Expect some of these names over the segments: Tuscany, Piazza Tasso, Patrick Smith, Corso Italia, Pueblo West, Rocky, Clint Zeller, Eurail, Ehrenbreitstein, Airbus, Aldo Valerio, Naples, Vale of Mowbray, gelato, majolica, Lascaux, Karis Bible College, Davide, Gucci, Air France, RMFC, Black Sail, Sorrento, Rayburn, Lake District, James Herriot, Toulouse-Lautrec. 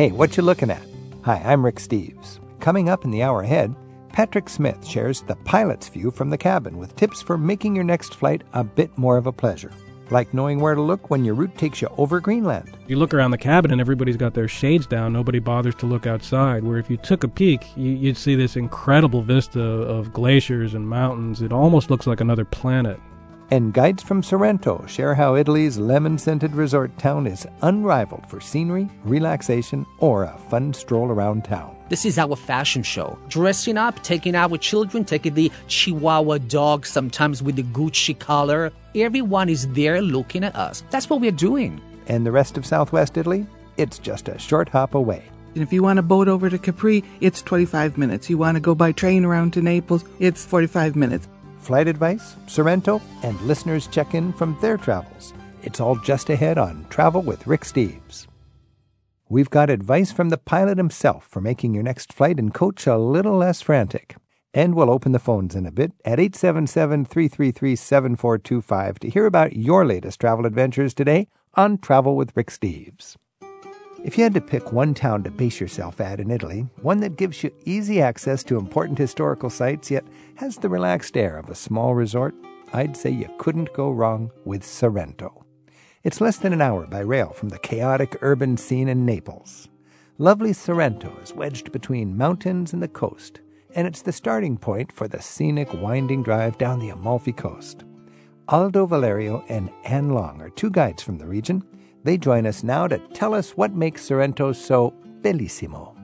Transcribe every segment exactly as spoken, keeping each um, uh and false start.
Hey, what you looking at? Hi, I'm Rick Steves. Coming up in the hour ahead, Patrick Smith shares the pilot's view from the cabin with tips for making your next flight a bit more of a pleasure. Like knowing where to look when your route takes you over Greenland. You look around the cabin and everybody's got their shades down. Nobody bothers to look outside. Where if you took a peek, you'd see this incredible vista of glaciers and mountains. It almost looks like another planet. And guides from Sorrento share how Italy's lemon-scented resort town is unrivaled for scenery, relaxation, or a fun stroll around town. This is our fashion show. Dressing up, taking our children, taking the Chihuahua dog, sometimes with the Gucci collar. Everyone is there looking at us. That's what we're doing. And the rest of Southwest Italy? It's just a short hop away. And if you want to boat over to Capri, it's twenty-five minutes. You want to go by train around to Naples, it's forty-five minutes. Flight advice, Sorrento, and listeners check in from their travels. It's all just ahead on Travel with Rick Steves. We've got advice from the pilot himself for making your next flight and coach a little less frantic. And we'll open the phones in a bit at eight seven seven, three three three, seven four two five to hear about your latest travel adventures today on Travel with Rick Steves. If you had to pick one town to base yourself at in Italy, one that gives you easy access to important historical sites yet has the relaxed air of a small resort, I'd say you couldn't go wrong with Sorrento. It's less than an hour by rail from the chaotic urban scene in Naples. Lovely Sorrento is wedged between mountains and the coast, and it's the starting point for the scenic winding drive down the Amalfi Coast. Aldo Valerio and Anne Long are two guides from the region. They join us now to tell us what makes Sorrento so bellissimo.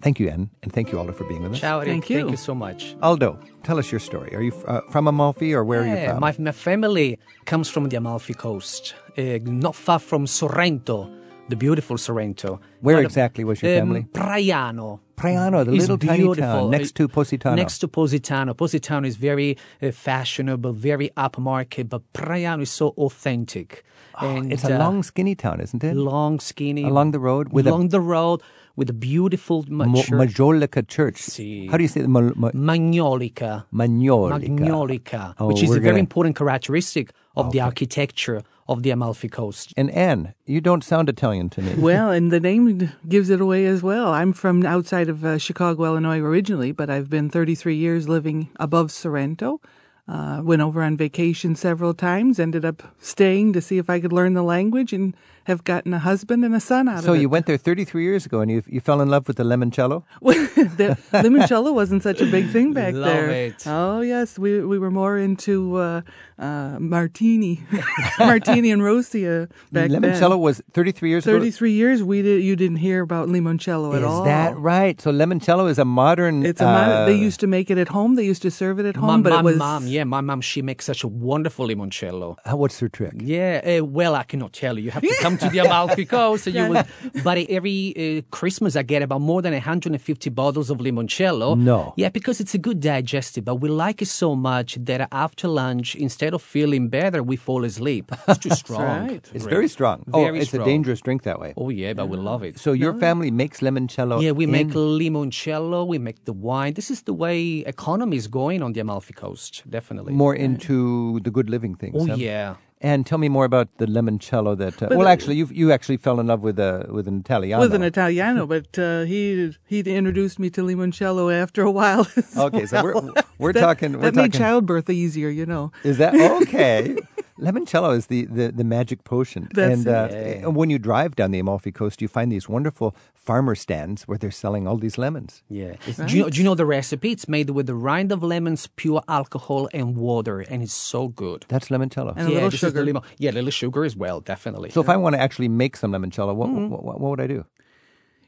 Thank you, Anne, and thank you, Aldo, for being with us. Ciao, Rick. Thank you. Thank you so much. Aldo, tell us your story. Are you uh, from Amalfi, or where yeah, are you from? My, my family comes from the Amalfi Coast, uh, not far from Sorrento, the beautiful Sorrento. Where but, exactly was your um, family? Praiano. Praiano, the it's little beautiful. tiny town next to Positano. Next to Positano. Positano is very uh, fashionable, very upmarket, but Praiano is so authentic. Oh, and, it's a uh, long, skinny town, isn't it? Long, skinny. Along the road? With along a, the road with a beautiful ma- mo- church. Majolica church. Si. How do you say it? Ma- ma- Magnolica. Magnolica. Magnolica, oh, which is a very gonna... important characteristic of okay. the architecture of the Amalfi Coast. And Anne, you don't sound Italian to me. Well, and the name gives it away as well. I'm from outside of uh, Chicago, Illinois originally, but I've been thirty-three years living above Sorrento. Uh, went over on vacation several times, ended up staying to see if I could learn the language, and have gotten a husband and a son out so of it. So you went there thirty-three years ago, and you you fell in love with the limoncello? The limoncello wasn't such a big thing back love there. It. Oh, yes. We we were more into uh, uh, martini. Martini and Rosia back limoncello then. Limoncello was thirty-three years ago? thirty-three years. We did, you didn't hear about limoncello at is all. Is that right? So limoncello is a modern... It's a modern, uh, They used to make it at home. They used to serve it at home, mom, but mom, it was... Mom, yeah. Yeah, my mom, she makes such a wonderful limoncello. Uh, what's her trick? Yeah, uh, well, I cannot tell you. You have to come to the Amalfi Coast. So you will, but every uh, Christmas I get about more than one hundred fifty bottles of limoncello. No. Yeah, because it's a good digestive, but we like it so much that after lunch, instead of feeling better, we fall asleep. It's too strong. That's right. It's very strong. Very oh, it's strong. A dangerous drink that way. Oh, yeah, but yeah. we love it. So your no. family makes limoncello? Yeah, we in... make limoncello. We make the wine. This is the way economy is going on the Amalfi Coast, definitely. Definitely. More into the good living things. Oh, huh? Yeah. And tell me more about the limoncello that... Uh, well, actually, you you actually fell in love with a with an Italiano. With an Italiano, but uh, he he introduced me to limoncello after a while. Okay, well. so we're we're that, talking... We're that talking, made childbirth easier, you know. Is that... Okay. Limoncello is the, the, the magic potion. That's and uh, yeah. when you drive down the Amalfi Coast, you find these wonderful farmer stands where they're selling all these lemons. Yeah. Right. Do, you, do you know the recipe? It's made with a rind of lemons, pure alcohol, and water, and it's so good. That's limoncello. And yeah, a little sugar. Limo- yeah, a little sugar as well, definitely. So if I want to actually make some limoncello, what, mm-hmm. what, what, what would I do?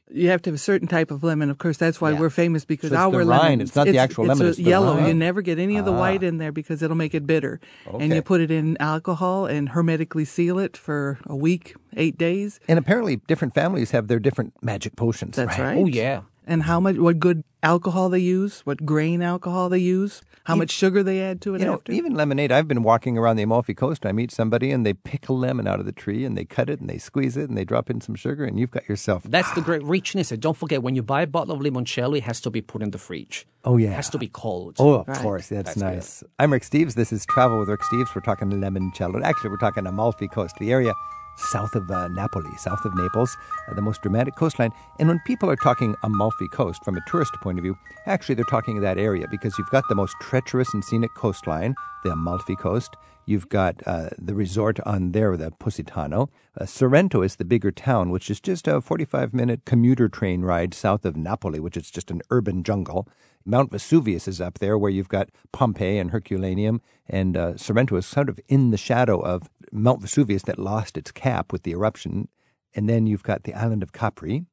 You have to have a certain type of lemon. Of course, that's why yeah. we're famous because so it's our the rind. Lemons... It's not it's, the actual it's lemon. It's yellow. Rind. You never get any of the ah. white in there because it'll make it bitter. Okay. And you put it in alcohol and hermetically seal it for a week, eight days. And apparently different families have their different magic potions. That's right. right. Oh, yeah. And how much, what good alcohol they use, what grain alcohol they use, how much sugar they add to it you know, after. Even lemonade, I've been walking around the Amalfi Coast and I meet somebody and they pick a lemon out of the tree and they cut it and they squeeze it and they drop in some sugar and you've got yourself. That's the great richness. And don't forget, when you buy a bottle of limoncello, it has to be put in the fridge. Oh, yeah. It has to be cold. Oh, of right. course. That's, That's nice. Good. I'm Rick Steves. This is Travel with Rick Steves. We're talking limoncello. Actually, we're talking Amalfi Coast, the area south of uh, Napoli, south of Naples, uh, the most dramatic coastline. And when people are talking Amalfi Coast from a tourist point of view, actually they're talking that area because you've got the most treacherous and scenic coastline, the Amalfi Coast. You've got uh, the resort on there, the Positano. Uh, Sorrento is the bigger town, which is just a forty-five minute commuter train ride south of Napoli, which is just an urban jungle. Mount Vesuvius is up there, where you've got Pompeii and Herculaneum, and uh, Sorrento is sort of in the shadow of Mount Vesuvius that lost its cap with the eruption. And then you've got the island of Capri,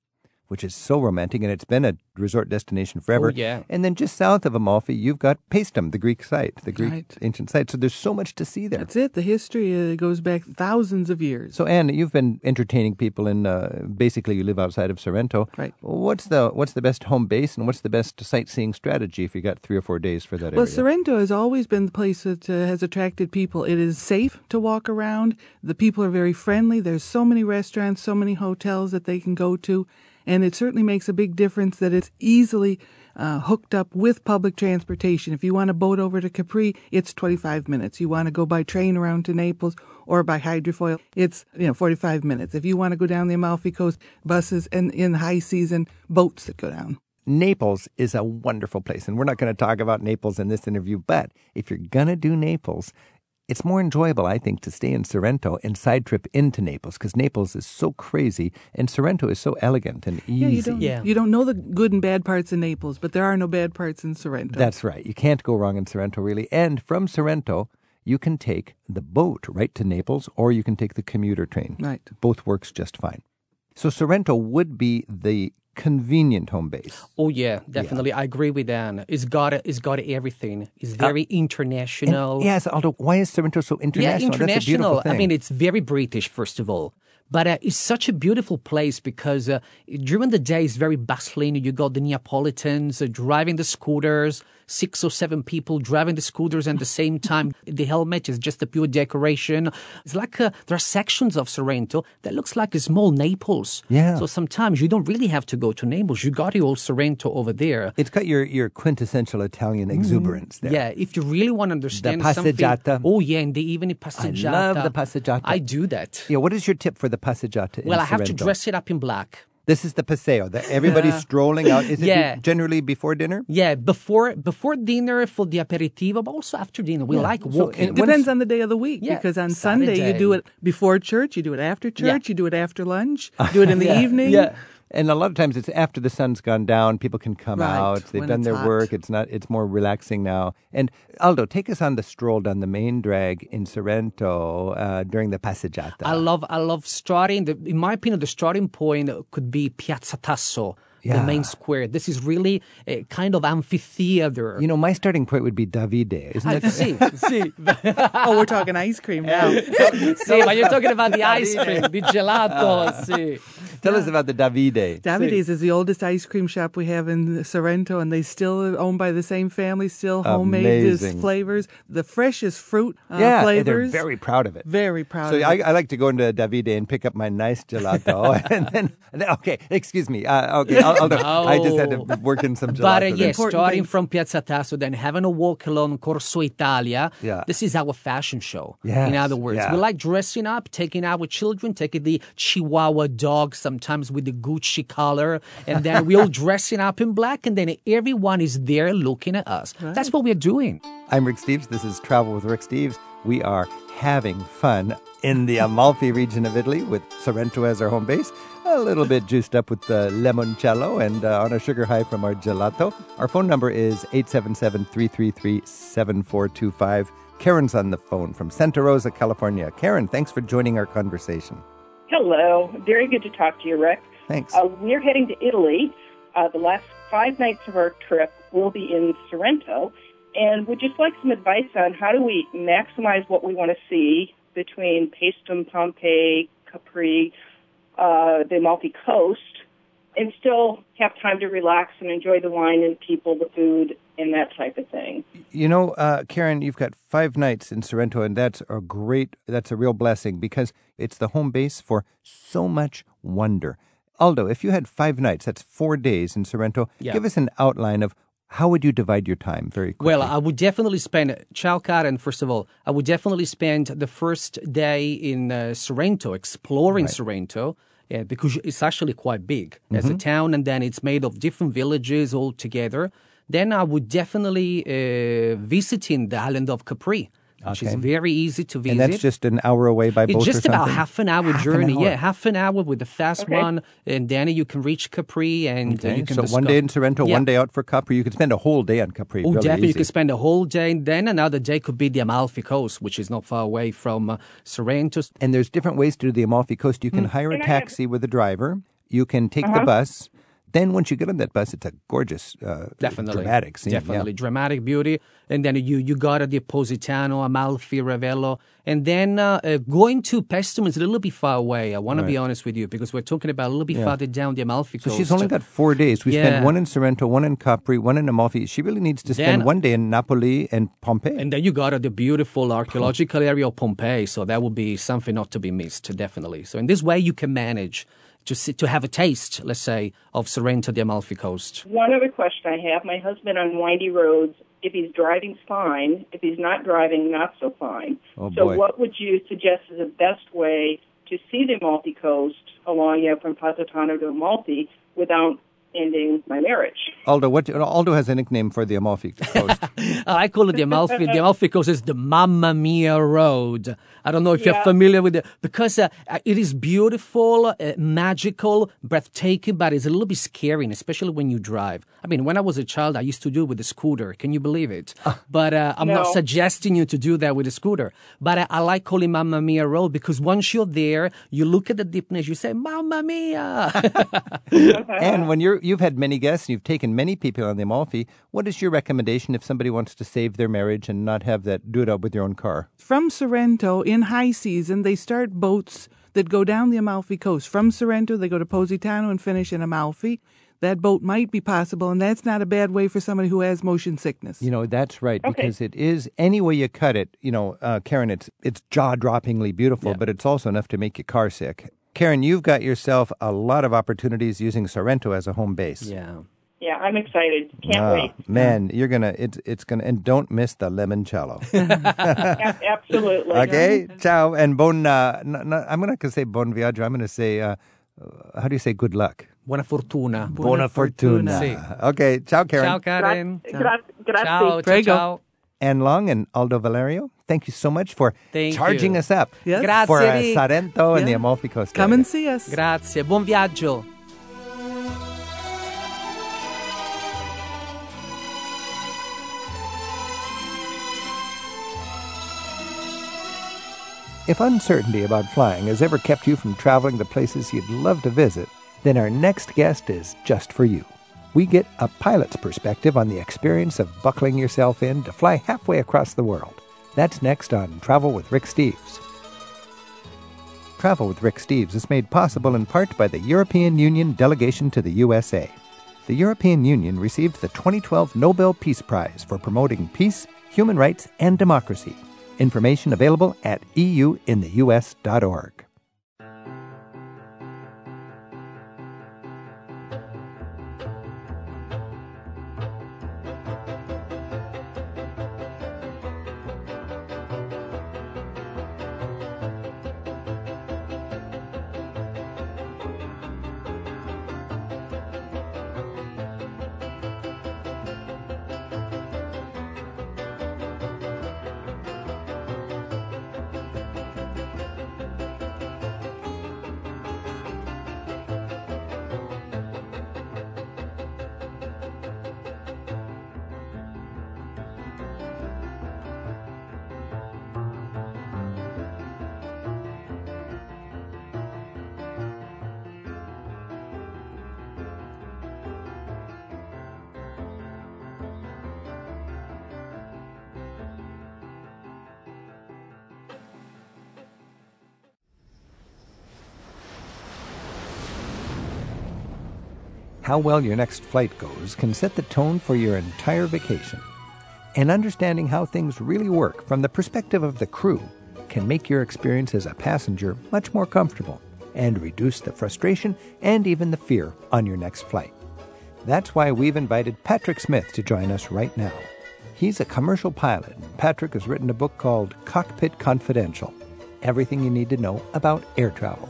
which is so romantic, and it's been a resort destination forever. Oh, yeah. And then just south of Amalfi, you've got Paestum, the Greek site, the Greek right. ancient site. So there's so much to see there. That's it. The history uh, goes back thousands of years. So, Anne, you've been entertaining people, and uh, basically you live outside of Sorrento. Right. What's the, what's the best home base, and what's the best sightseeing strategy if you got three or four days for that area? Well, Sorrento has always been the place that uh, has attracted people. It is safe to walk around. The people are very friendly. There's so many restaurants, so many hotels that they can go to. And it certainly makes a big difference that it's easily uh, hooked up with public transportation. If you want to boat over to Capri, it's twenty-five minutes. You want to go by train around to Naples or by hydrofoil, it's, you know, forty-five minutes. If you want to go down the Amalfi Coast, buses and in high season, boats that go down. Naples is a wonderful place. And we're not going to talk about Naples in this interview, but if you're going to do Naples, it's more enjoyable, I think, to stay in Sorrento and side trip into Naples, because Naples is so crazy and Sorrento is so elegant and easy. Yeah, you, don't, yeah. you don't know the good and bad parts in Naples, but there are no bad parts in Sorrento. That's right. You can't go wrong in Sorrento, really. And from Sorrento, you can take the boat right to Naples, or you can take the commuter train. Right. Both works just fine. So Sorrento would be the convenient home base. Oh yeah, definitely. Yeah. I agree with Anne. It's got it's got everything. It's very uh, international. And, yes, Aldo, why is Sorrento so international? Yeah, international. That's a beautiful thing. I mean, it's very British, first of all. But uh, it's such a beautiful place because uh, during the day it's very bustling. You got the Neapolitans uh, driving the scooters, six or seven people driving the scooters at the same time. The helmet is just a pure decoration. It's like uh, there are sections of Sorrento that looks like a small Naples. Yeah. So sometimes you don't really have to go to Naples. You got your old Sorrento over there. It's got your, your quintessential Italian exuberance mm-hmm. there. Yeah, if you really want to understand the passeggiata. Something. Oh yeah, in the evening passeggiata. I love the passeggiata. I do that. Yeah. What is your tip for the passeggiata? Well, I have Sorrento. To dress it up in black. This is the paseo. The, everybody's strolling out. Is yeah. it generally before dinner? Yeah, before before dinner for the aperitivo, but also after dinner. We yeah. like walking. So it depends on the day of the week yeah. because on Saturday. Sunday you do it before church, you do it after church, yeah. you do it after lunch, you do it in the yeah. evening. Yeah. And a lot of times it's after the sun's gone down, people can come right, out, they've done their hot. work, it's not. It's more relaxing now. And Aldo, take us on the stroll down the main drag in Sorrento uh, during the passeggiata. I love, I love starting, the, in my opinion, the starting point could be Piazza Tasso. Yeah. The main square. This is really a kind of amphitheater. You know, my starting point would be Davide. Isn't that? See, see. Oh, we're talking ice cream now. See, but you're talking about the ice cream, the gelato. See. Tell yeah. us about the Davide. Davide's is the oldest ice cream shop we have in Sorrento, and they still owned by the same family, still homemade flavors, the freshest fruit uh, yeah, flavors. They're very proud of it. Very proud. So of I, it. I like to go into Davide and pick up my nice gelato, and then, okay, excuse me, uh, okay. I'll Although, no. I just had to work in some gelato. But uh, yes, starting thing. From Piazza Tasso, then having a walk along Corso Italia, yeah. this is our fashion show. Yes. In other words, yeah. we like dressing up, taking our children, taking the Chihuahua dog, sometimes with the Gucci collar, and then we're all dressing up in black, and then everyone is there looking at us. Right. That's what we're doing. I'm Rick Steves. This is Travel with Rick Steves. We are having fun in the Amalfi region of Italy with Sorrento as our home base. A little bit juiced up with the limoncello and uh, on a sugar high from our gelato. Our phone number is eight seven seven, three three three, seven four two five. Karen's on the phone from Santa Rosa, California. Karen, thanks for joining our conversation. Hello. Very good to talk to you, Rick. Thanks. Uh, we're heading to Italy. Uh, the last five nights of our trip will be in Sorrento. And we'd just like some advice on how do we maximize what we want to see between Paestum, Pompeii, Capri, Uh, the Amalfi Coast, and still have time to relax and enjoy the wine and people, the food, and that type of thing. You know, uh, Karen, you've got five nights in Sorrento, and that's a great, that's a real blessing because it's the home base for so much wonder. Aldo, if you had five nights, that's four days in Sorrento, yeah. give us an outline of How would you divide your time very quickly? Well, I would definitely spend, ciao Karen, first of all, I would definitely spend the first day in uh, Sorrento, exploring right. Sorrento, uh, because it's actually quite big as mm-hmm. a town, and then it's made of different villages all together. Then I would definitely uh, visit in the island of Capri, which okay. is very easy to visit. And that's just an hour away by boat or something? It's just about half an hour half journey. An hour. Yeah, half an hour with a fast okay. one. And then you can reach Capri and okay. uh, you can So discuss. One day in Sorrento, yeah. one day out for Capri. You could spend a whole day on Capri. Oh, really definitely. Easy. You could spend a whole day. And then another day could be the Amalfi Coast, which is not far away from uh, Sorrento. And there's different ways to do the Amalfi Coast. You can mm. hire a taxi with a driver. You can take uh-huh. the bus. Then once you get on that bus, it's a gorgeous, uh, definitely, dramatic scene. Definitely, yeah. dramatic beauty. And then you, you got the Positano, Amalfi, Ravello. And then uh, uh, going to Paestum is a little bit far away. I want right. to be honest with you, because we're talking about a little bit yeah. farther down the Amalfi Coast. So she's only got four days. We yeah. spent one in Sorrento, one in Capri, one in Amalfi. She really needs to spend then, one day in Napoli and Pompeii. And then you got the beautiful archaeological Pompe- area of Pompeii. So that would be something not to be missed, definitely. So in this way, you can manage to sit, to have a taste, let's say, of Sorrento, the Amalfi Coast. One other question I have. My husband on windy roads, if he's driving, fine. If he's not driving, not so fine. Oh, so boy. What would you suggest is the best way to see the Amalfi Coast along here from Positano to Amalfi without ending my marriage? Aldo, what, Aldo has a nickname for the Amalfi Coast. I call it the Amalfi. The Amalfi Coast is the Mamma Mia Road. I don't know if yeah. you're familiar with it, because uh, it is beautiful, uh, magical, breathtaking, but it's a little bit scary, especially when you drive. I mean, when I was a child, I used to do it with a scooter. Can you believe it? But uh, I'm no. not suggesting you to do that with a scooter. But uh, I like calling Mamma Mia Road, because once you're there, you look at the deepness, you say, Mamma Mia! And when you're You've had many guests, and you've taken many people on the Amalfi. What is your recommendation if somebody wants to save their marriage and not have that, do it up with their own car? From Sorrento, in high season, they start boats that go down the Amalfi Coast. From Sorrento, they go to Positano and finish in Amalfi. That boat might be possible, and that's not a bad way for somebody who has motion sickness. You know, that's right, okay. because it is, any way you cut it, you know, uh, Karen, it's, it's jaw-droppingly beautiful, yeah. but it's also enough to make you car sick. Karen, you've got yourself a lot of opportunities using Sorrento as a home base. Yeah. Yeah, I'm excited. Can't oh, wait. Man, you're going to, it's it's going to, and don't miss the limoncello. a- absolutely. Okay, ciao, and bon, uh, no, no, I'm not going to say bon viaggio, I'm going to say, uh, how do you say good luck? Buona fortuna. Buona, Buona fortuna. fortuna. Si. Okay, ciao, Karen. Ciao, Karen. Gra- gra- grazie. Ciao, ciao, ciao. Anne Long and Aldo Valerio, thank you so much for thank charging you. us up yes. for uh, Sorrento yeah. and the Amalfi Coast. Come area. and see us. Grazie. Buon viaggio. If uncertainty about flying has ever kept you from traveling to places you'd love to visit, then our next guest is just for you. We get a pilot's perspective on the experience of buckling yourself in to fly halfway across the world. That's next on Travel with Rick Steves. Travel with Rick Steves is made possible in part by the European Union delegation to the U S A. The European Union received the twenty twelve Nobel Peace Prize for promoting peace, human rights, and democracy. Information available at e u in the u s dot org. How well your next flight goes can set the tone for your entire vacation. And understanding how things really work from the perspective of the crew can make your experience as a passenger much more comfortable and reduce the frustration and even the fear on your next flight. That's why we've invited Patrick Smith to join us right now. He's a commercial pilot, and Patrick has written a book called Cockpit Confidential, Everything You Need to Know About Air Travel.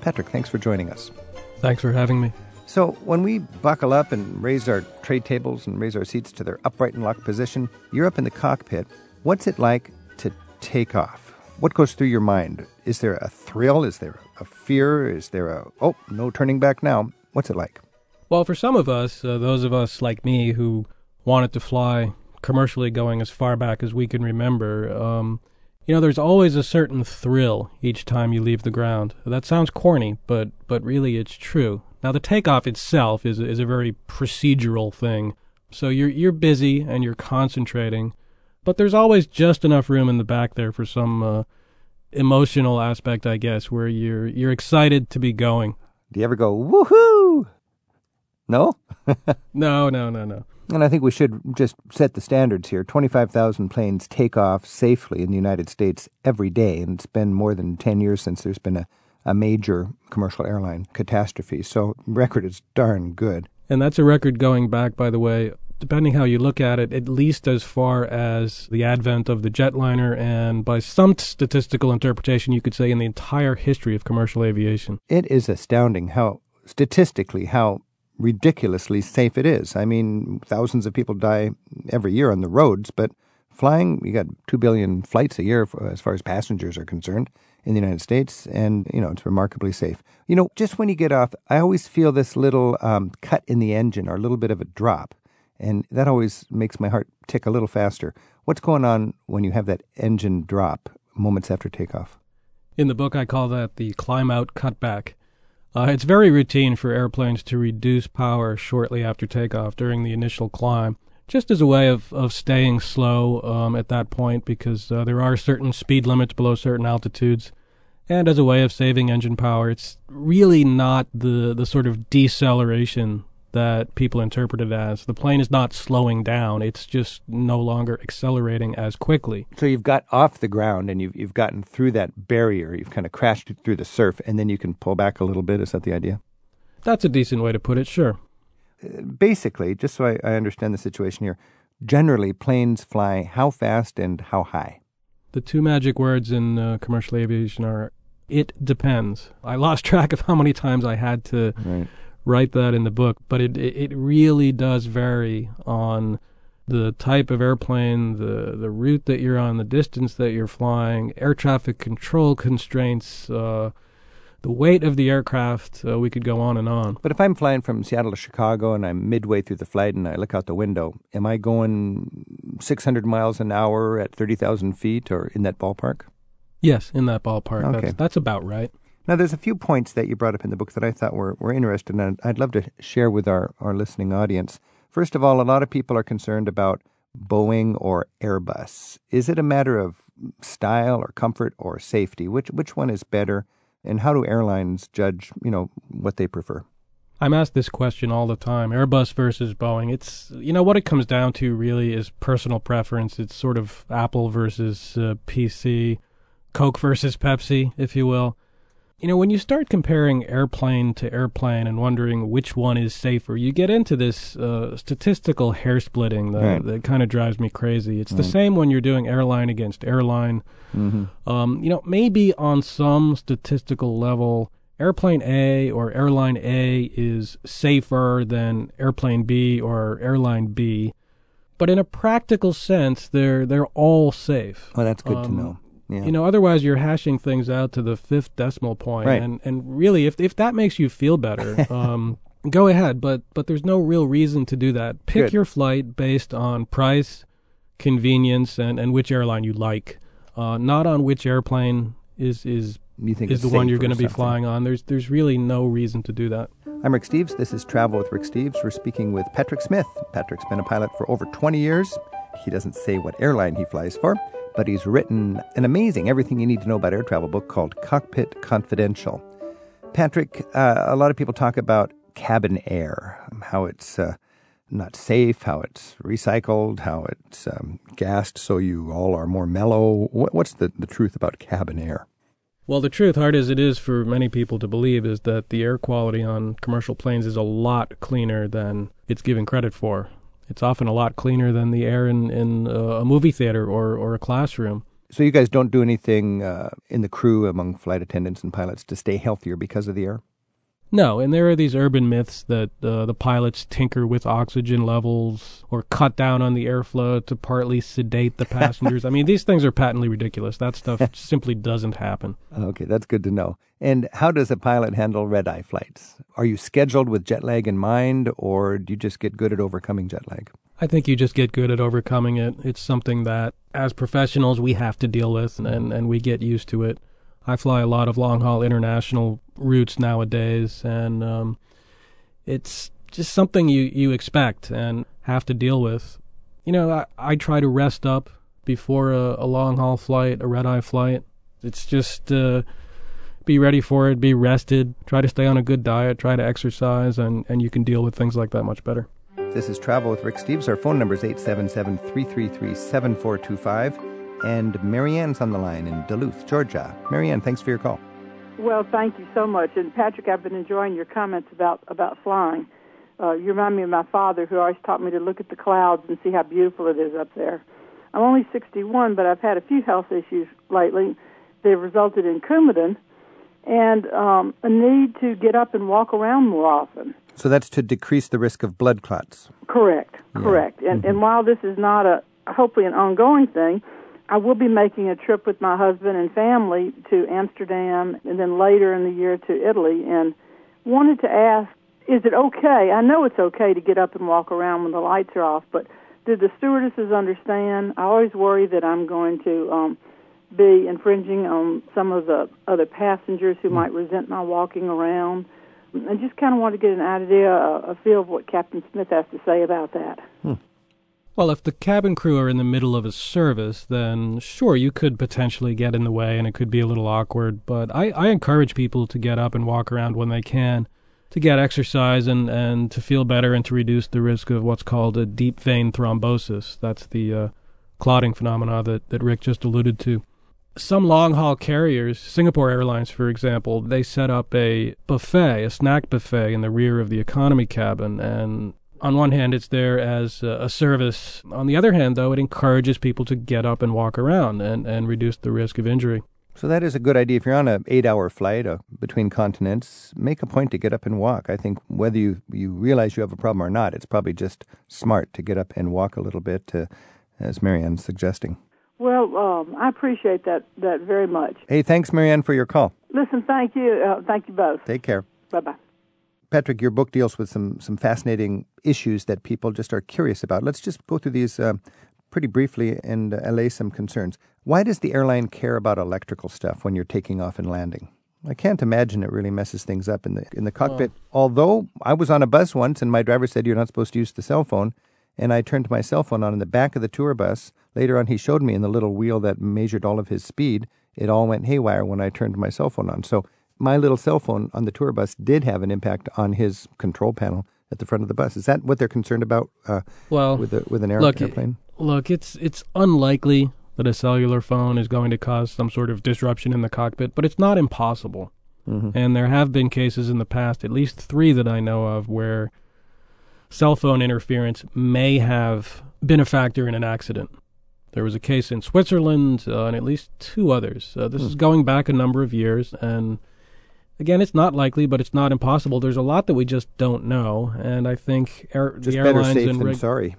Patrick, thanks for joining us. Thanks for having me. So when we buckle up and raise our tray tables and raise our seats to their upright and locked position, you're up in the cockpit. What's it like to take off? What goes through your mind? Is there a thrill? Is there a fear? Is there a, oh, no turning back now? What's it like? Well, for some of us, uh, those of us like me who wanted to fly commercially going as far back as we can remember, um, you know, there's always a certain thrill each time you leave the ground. That sounds corny, but but really it's true. Now, the takeoff itself is is a very procedural thing. So you're you're busy and you're concentrating, but there's always just enough room in the back there for some uh, emotional aspect, I guess, where you're you're excited to be going. Do you ever go, woohoo? No? no, no, no, no. And I think we should just set the standards here. twenty-five thousand planes take off safely in the United States every day, and it's been more than ten years since there's been a, a major commercial airline catastrophe. So record is darn good. And that's a record going back, by the way, depending how you look at it, at least as far as the advent of the jetliner, and by some statistical interpretation, you could say in the entire history of commercial aviation. It is astounding how, statistically, how ridiculously safe it is. I mean, thousands of people die every year on the roads, but flying, you got two billion flights a year for, as far as passengers are concerned in the United States, and, you know, it's remarkably safe. You know, just when you get off, I always feel this little um, cut in the engine or a little bit of a drop. And that always makes my heart tick a little faster. What's going on when you have that engine drop moments after takeoff? In the book, I call that the climb-out cutback. Uh, it's very routine for airplanes to reduce power shortly after takeoff during the initial climb, just as a way of, of staying slow um, at that point, because uh, there are certain speed limits below certain altitudes. And as a way of saving engine power, it's really not the, the sort of deceleration that people interpret it as. The plane is not slowing down. It's just no longer accelerating as quickly. So you've got off the ground and you've you've gotten through that barrier. You've kind of crashed through the surf, and then you can pull back a little bit. Is that the idea? That's a decent way to put it, sure. Uh, basically, just so I, I understand the situation here, generally planes fly how fast and how high? The two magic words in uh, commercial aviation are, it depends. I lost track of how many times I had to... Right. Write that in the book, but it it really does vary on the type of airplane, the, the route that you're on, the distance that you're flying, air traffic control constraints, uh, the weight of the aircraft. Uh, we could go on and on. But if I'm flying from Seattle to Chicago and I'm midway through the flight and I look out the window, am I going six hundred miles an hour at thirty thousand feet or in that ballpark? Yes, in that ballpark. Okay. That's, that's about right. Now, there's a few points that you brought up in the book that I thought were, were interesting, and I'd love to share with our, our listening audience. First of all, a lot of people are concerned about Boeing or Airbus. Is it a matter of style or comfort or safety? Which which one is better, and how do airlines judge, you know, what they prefer? I'm asked this question all the time, Airbus versus Boeing. It's, you know, what it comes down to really is personal preference. It's sort of Apple versus uh, P C, Coke versus Pepsi, if you will. You know, when you start comparing airplane to airplane and wondering which one is safer, you get into this uh, statistical hair splitting that, right. that kind of drives me crazy. It's right. the same when you're doing airline against airline. Mm-hmm. Um, you know, maybe on some statistical level, airplane A or airline A is safer than airplane B or airline B. But in a practical sense, they're they're all safe. Oh, that's good um, to know. Yeah. You know, otherwise you're hashing things out to the fifth decimal point. Right. And, and really, if if that makes you feel better, um, go ahead. But but there's no real reason to do that. Pick Good. your flight based on price, convenience, and, and which airline you like, uh, not on which airplane is is, you think is the one you're going to be flying on. There's, there's really no reason to do that. I'm Rick Steves. This is Travel with Rick Steves. We're speaking with Patrick Smith. Patrick's been a pilot for over twenty years. He doesn't say what airline he flies for, but he's written an amazing Everything You Need to Know About Air Travel book called Cockpit Confidential. Patrick, uh, a lot of people talk about cabin air, how it's uh, not safe, how it's recycled, how it's um, gassed so you all are more mellow. What's the, the truth about cabin air? Well, the truth, hard as it is for many people to believe, is that the air quality on commercial planes is a lot cleaner than it's given credit for. It's often a lot cleaner than the air in, in a movie theater or, or a classroom. So you guys don't do anything uh, in the crew among flight attendants and pilots to stay healthier because of the air? No, and there are these urban myths that uh, the pilots tinker with oxygen levels or cut down on the airflow to partly sedate the passengers. I mean, these things are patently ridiculous. That stuff simply doesn't happen. Okay, that's good to know. And how does a pilot handle red-eye flights? Are you scheduled with jet lag in mind, or do you just get good at overcoming jet lag? I think you just get good at overcoming it. It's something that, as professionals, we have to deal with, and, and we get used to it. I fly a lot of long-haul international routes nowadays, and um, it's just something you, you expect and have to deal with. You know, I, I try to rest up before a, a long-haul flight, a red-eye flight. It's just uh, be ready for it, be rested, try to stay on a good diet, try to exercise, and, and you can deal with things like that much better. This is Travel with Rick Steves. Our phone number is eight seven seven, three three three, seven four two five. And Marianne's on the line in Duluth, Georgia. Marianne, thanks for your call. Well, thank you so much. And, Patrick, I've been enjoying your comments about, about flying. Uh, you remind me of my father, who always taught me to look at the clouds and see how beautiful it is up there. I'm only sixty-one, but I've had a few health issues lately. They've resulted in Coumadin and um, a need to get up and walk around more often. So that's to decrease the risk of blood clots. Correct, correct. Yeah. And, mm-hmm. and while this is not, a hopefully, an ongoing thing, I will be making a trip with my husband and family to Amsterdam and then later in the year to Italy, and wanted to ask, is it okay? I know it's okay to get up and walk around when the lights are off, but do the stewardesses understand? I always worry that I'm going to um, be infringing on some of the other passengers who might resent my walking around. I just kind of want to get an idea, a feel of what Captain Smith has to say about that. Hmm. Well, if the cabin crew are in the middle of a service, then sure, you could potentially get in the way and it could be a little awkward, but I, I encourage people to get up and walk around when they can to get exercise and, and to feel better and to reduce the risk of what's called a deep vein thrombosis. That's the uh, clotting phenomena that, that Rick just alluded to. Some long-haul carriers, Singapore Airlines, for example, they set up a buffet, a snack buffet in the rear of the economy cabin, and on one hand, it's there as a service. On the other hand, though, it encourages people to get up and walk around and, and reduce the risk of injury. So that is a good idea. If you're on an eight-hour flight uh, between continents, make a point to get up and walk. I think whether you, you realize you have a problem or not, it's probably just smart to get up and walk a little bit, uh, as Marianne's suggesting. Well, um, I appreciate that, that very much. Hey, thanks, Marianne, for your call. Listen, thank you. Uh, thank you both. Take care. Bye-bye. Patrick, your book deals with some, some fascinating issues that people just are curious about. Let's just go through these uh, pretty briefly and uh, allay some concerns. Why does the airline care about electrical stuff when you're taking off and landing? I can't imagine it really messes things up in the in the cockpit. Oh. Although I was on a bus once and my driver said you're not supposed to use the cell phone, and I turned my cell phone on in the back of the tour bus. Later on, he showed me in the little wheel that measured all of his speed. It all went haywire when I turned my cell phone on. So my little cell phone on the tour bus did have an impact on his control panel at the front of the bus. Is that what they're concerned about uh, well, with, a, with an aer- look, airplane? Look, it's it's unlikely that a cellular phone is going to cause some sort of disruption in the cockpit, but it's not impossible. Mm-hmm. And there have been cases in the past, at least three that I know of, where cell phone interference may have been a factor in an accident. There was a case in Switzerland uh, and at least two others. Uh, this mm-hmm. is going back a number of years, and again, it's not likely, but it's not impossible. There's a lot that we just don't know, and I think air, just the airlines better safe and reg- than sorry.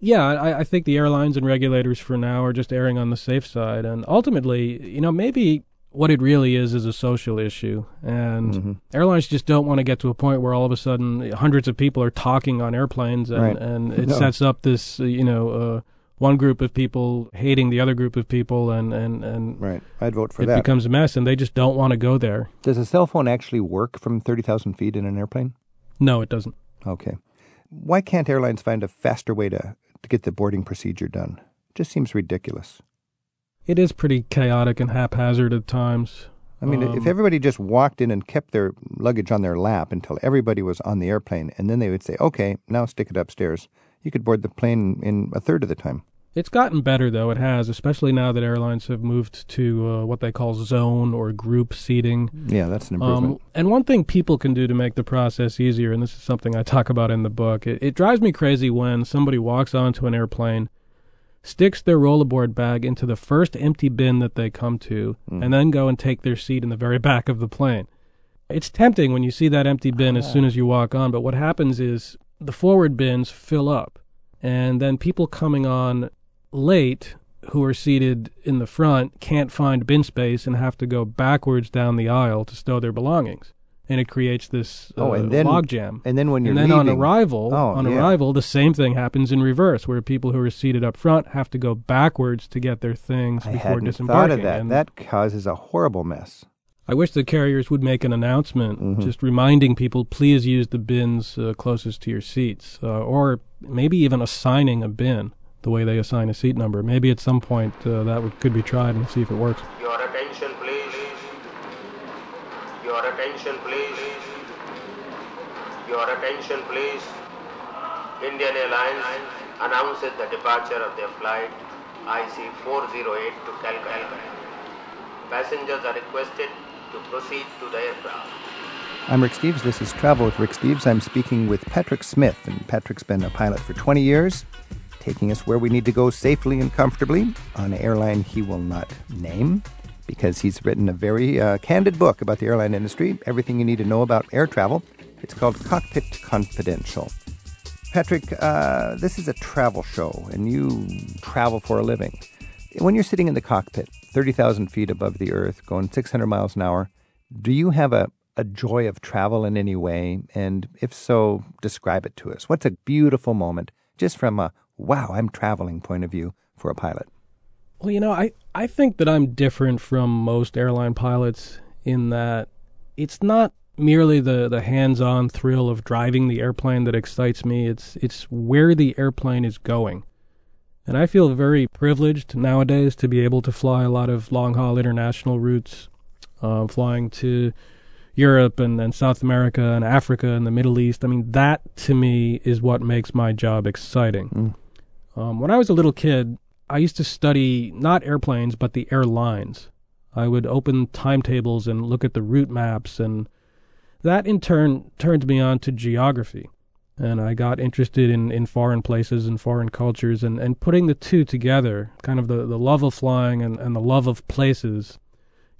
Yeah, I, I think the airlines and regulators for now are just erring on the safe side, and ultimately, you know, maybe what it really is is a social issue, and mm-hmm. airlines just don't want to get to a point where all of a sudden hundreds of people are talking on airplanes, and, right. and it no. sets up this, you know, uh, one group of people hating the other group of people, and, and, and right. I'd vote for it that. It becomes a mess, and they just don't want to go there. Does a cell phone actually work from thirty thousand feet in an airplane? No, it doesn't. Okay. Why can't airlines find a faster way to, to get the boarding procedure done? It just seems ridiculous. It is pretty chaotic and haphazard at times. I mean, um, if everybody just walked in and kept their luggage on their lap until everybody was on the airplane, and then they would say, okay, now stick it upstairs, you could board the plane in a third of the time. It's gotten better, though. It has, especially now that airlines have moved to uh, what they call zone or group seating. Yeah, that's an improvement. Um, and one thing people can do to make the process easier, and this is something I talk about in the book, it, it drives me crazy when somebody walks onto an airplane, sticks their rollerboard bag into the first empty bin that they come to, mm. and then go and take their seat in the very back of the plane. It's tempting when you see that empty bin ah. as soon as you walk on, but what happens is the forward bins fill up, and then people coming on late who are seated in the front can't find bin space and have to go backwards down the aisle to stow their belongings. And it creates this uh, oh, and then, log jam. And then when you're leaving. And then leaving, on arrival, oh, on yeah. arrival, the same thing happens in reverse, where people who are seated up front have to go backwards to get their things I before disembarking. I hadn't thought of that. And that causes a horrible mess. I wish the carriers would make an announcement, mm-hmm. just reminding people, please use the bins uh, closest to your seats, uh, or maybe even assigning a bin the way they assign a seat number. Maybe at some point uh, that w- could be tried and see if it works. Your attention, please. Your attention, please. Your attention, please. Indian Airlines announces the departure of their flight I C four oh eight to Calcutta. Passengers are requested to proceed to the aircraft. I'm Rick Steves. This is Travel with Rick Steves. I'm speaking with Patrick Smith, and Patrick's been a pilot for twenty years, taking us where we need to go safely and comfortably on an airline he will not name, because he's written a very uh, candid book about the airline industry, everything you need to know about air travel. It's called Cockpit Confidential. Patrick, uh, this is a travel show, and you travel for a living. When you're sitting in the cockpit, thirty thousand feet above the earth, going six hundred miles an hour, do you have a, a joy of travel in any way? And if so, describe it to us. What's a beautiful moment, just from a, wow, I'm traveling point of view for a pilot? Well, you know, I, I think that I'm different from most airline pilots in that it's not merely the, the hands-on thrill of driving the airplane that excites me. It's it's where the airplane is going. And I feel very privileged nowadays to be able to fly a lot of long-haul international routes, uh, flying to Europe and, and South America and Africa and the Middle East. I mean, that to me is what makes my job exciting. Mm. Um, when I was a little kid, I used to study not airplanes, but the airlines. I would open timetables and look at the route maps, and that in turn turned me on to geography. And I got interested in, in foreign places and foreign cultures, and, and putting the two together, kind of the, the love of flying and, and the love of places.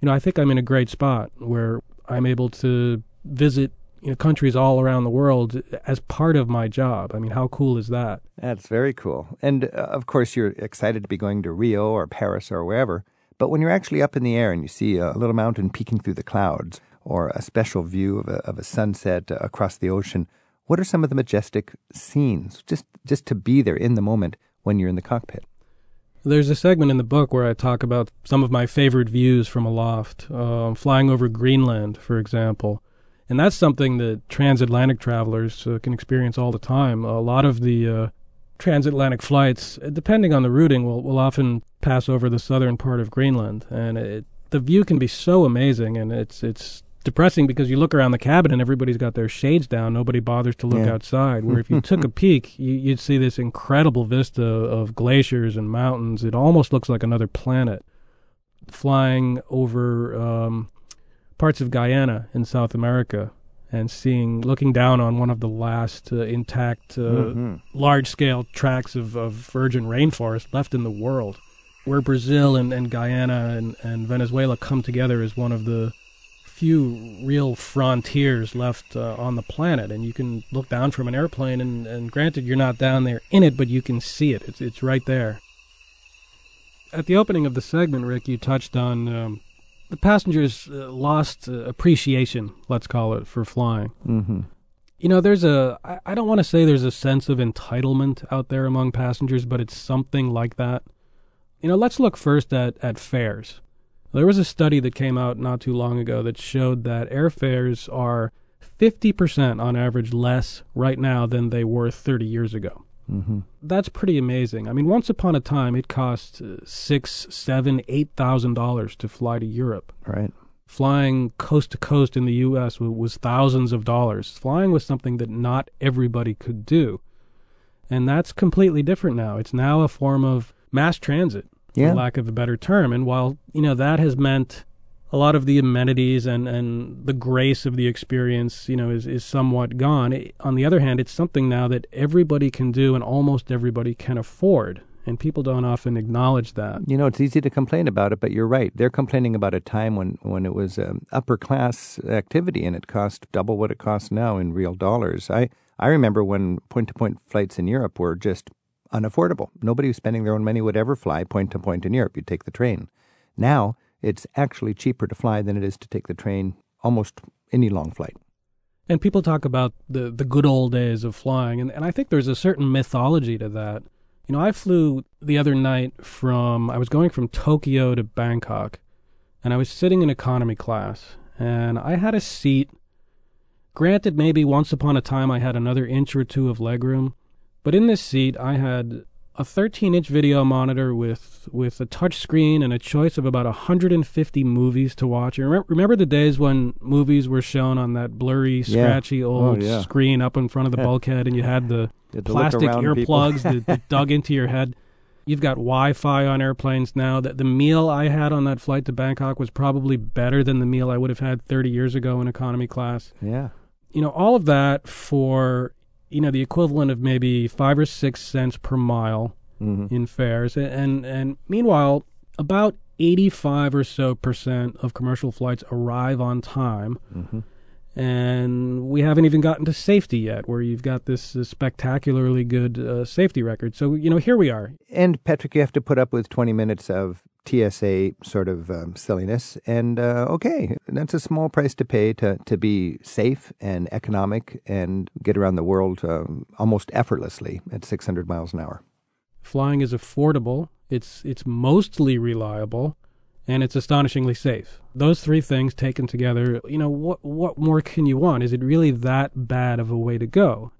You know, I think I'm in a great spot where I'm able to visit, you know, countries all around the world as part of my job. I mean, how cool is that? That's very cool. And, uh, of course, you're excited to be going to Rio or Paris or wherever. But when you're actually up in the air and you see a little mountain peeking through the clouds or a special view of a, of a sunset across the ocean, what are some of the majestic scenes just, just to be there in the moment when you're in the cockpit? There's a segment in the book where I talk about some of my favorite views from aloft, uh, flying over Greenland, for example. And that's something that transatlantic travelers uh, can experience all the time. A lot of the uh, transatlantic flights, depending on the routing, will, will often pass over the southern part of Greenland. And it, the view can be so amazing, and it's it's depressing because you look around the cabin and everybody's got their shades down. Nobody bothers to look yeah. outside, where if you took a peek, you, you'd see this incredible vista of glaciers and mountains. It almost looks like another planet. Flying over um, parts of Guyana in South America and seeing, looking down on one of the last uh, intact uh, mm-hmm. large-scale tracts of, of virgin rainforest left in the world, where Brazil and, and Guyana and, and Venezuela come together as one of the few real frontiers left uh, on the planet. And you can look down from an airplane, and, and granted you're not down there in it, but you can see it. It's, it's right there. At the opening of the segment, Rick, you touched on um, the passengers uh, lost uh, appreciation, let's call it, for flying. Mm-hmm. You know, there's a, I, I don't want to say there's a sense of entitlement out there among passengers, but it's something like that. You know, let's look first at, at fares. There was a study that came out not too long ago that showed that airfares are fifty percent on average less right now than they were thirty years ago. Mm-hmm. That's pretty amazing. I mean, once upon a time, it cost uh, six, seven, eight thousand dollars to fly to Europe. Right. Flying coast to coast in the U S w- was thousands of dollars. Flying was something that not everybody could do, and that's completely different now. It's now a form of mass transit, yeah. for lack of a better term. And while, you know, that has meant a lot of the amenities and, and the grace of the experience, you know, is, is somewhat gone. It, on the other hand, it's something now that everybody can do and almost everybody can afford. And people don't often acknowledge that. You know, it's easy to complain about it, but you're right. They're complaining about a time when, when it was um, upper-class activity and it cost double what it costs now in real dollars. I, I remember when point-to-point flights in Europe were just unaffordable. Nobody was spending their own money would ever fly point-to-point in Europe. You'd take the train. Now, it's actually cheaper to fly than it is to take the train, almost any long flight. And people talk about the, the good old days of flying, and, and I think there's a certain mythology to that. You know, I flew the other night from, I was going from Tokyo to Bangkok, and I was sitting in economy class, and I had a seat. Granted, maybe once upon a time I had another inch or two of legroom, but in this seat I had a thirteen-inch video monitor with, with a touch screen and a choice of about one hundred fifty movies to watch. And rem- remember the days when movies were shown on that blurry, scratchy yeah. old oh, yeah. screen up in front of the bulkhead, and you had the... plastic earplugs that, that dug into your head. You've got Wi-Fi on airplanes now. That the meal I had on that flight to Bangkok was probably better than the meal I would have had thirty years ago in economy class. Yeah. You know, all of that for, you know, the equivalent of maybe five or six cents per mile mm-hmm. in fares. And, and meanwhile, about eighty-five or so percent of commercial flights arrive on time. Mm-hmm. And we haven't even gotten to safety yet, where you've got this, this spectacularly good uh, safety record. So, you know, here we are. And, Patrick, you have to put up with twenty minutes of T S A sort of um, silliness. And, uh, okay, that's a small price to pay to, to be safe and economic and get around the world um, almost effortlessly at six hundred miles an hour. Flying is affordable. It's it's mostly reliable. And it's astonishingly safe. Those three things taken together, you know, what what more can you want? Is it really that bad of a way to go?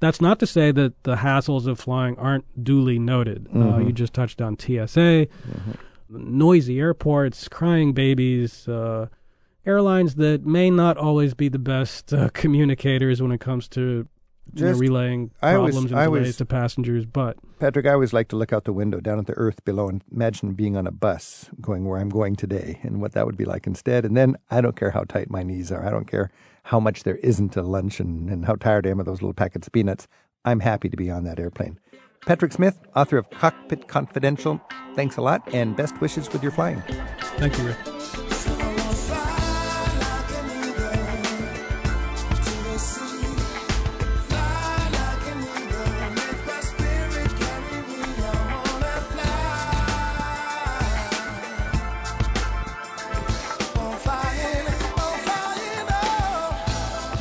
That's not to say that the hassles of flying aren't duly noted. Mm-hmm. Uh, you just touched on T S A, mm-hmm. noisy airports, crying babies, uh, airlines that may not always be the best uh, communicators when it comes to just, you know, relaying problems was, and delays was, to passengers, but... Patrick, I always like to look out the window down at the earth below and imagine being on a bus going where I'm going today and what that would be like instead. And then I don't care how tight my knees are. I don't care how much there isn't to lunch and, and how tired I am of those little packets of peanuts. I'm happy to be on that airplane. Patrick Smith, author of Cockpit Confidential, thanks a lot and best wishes with your flying. Thank you, Rick.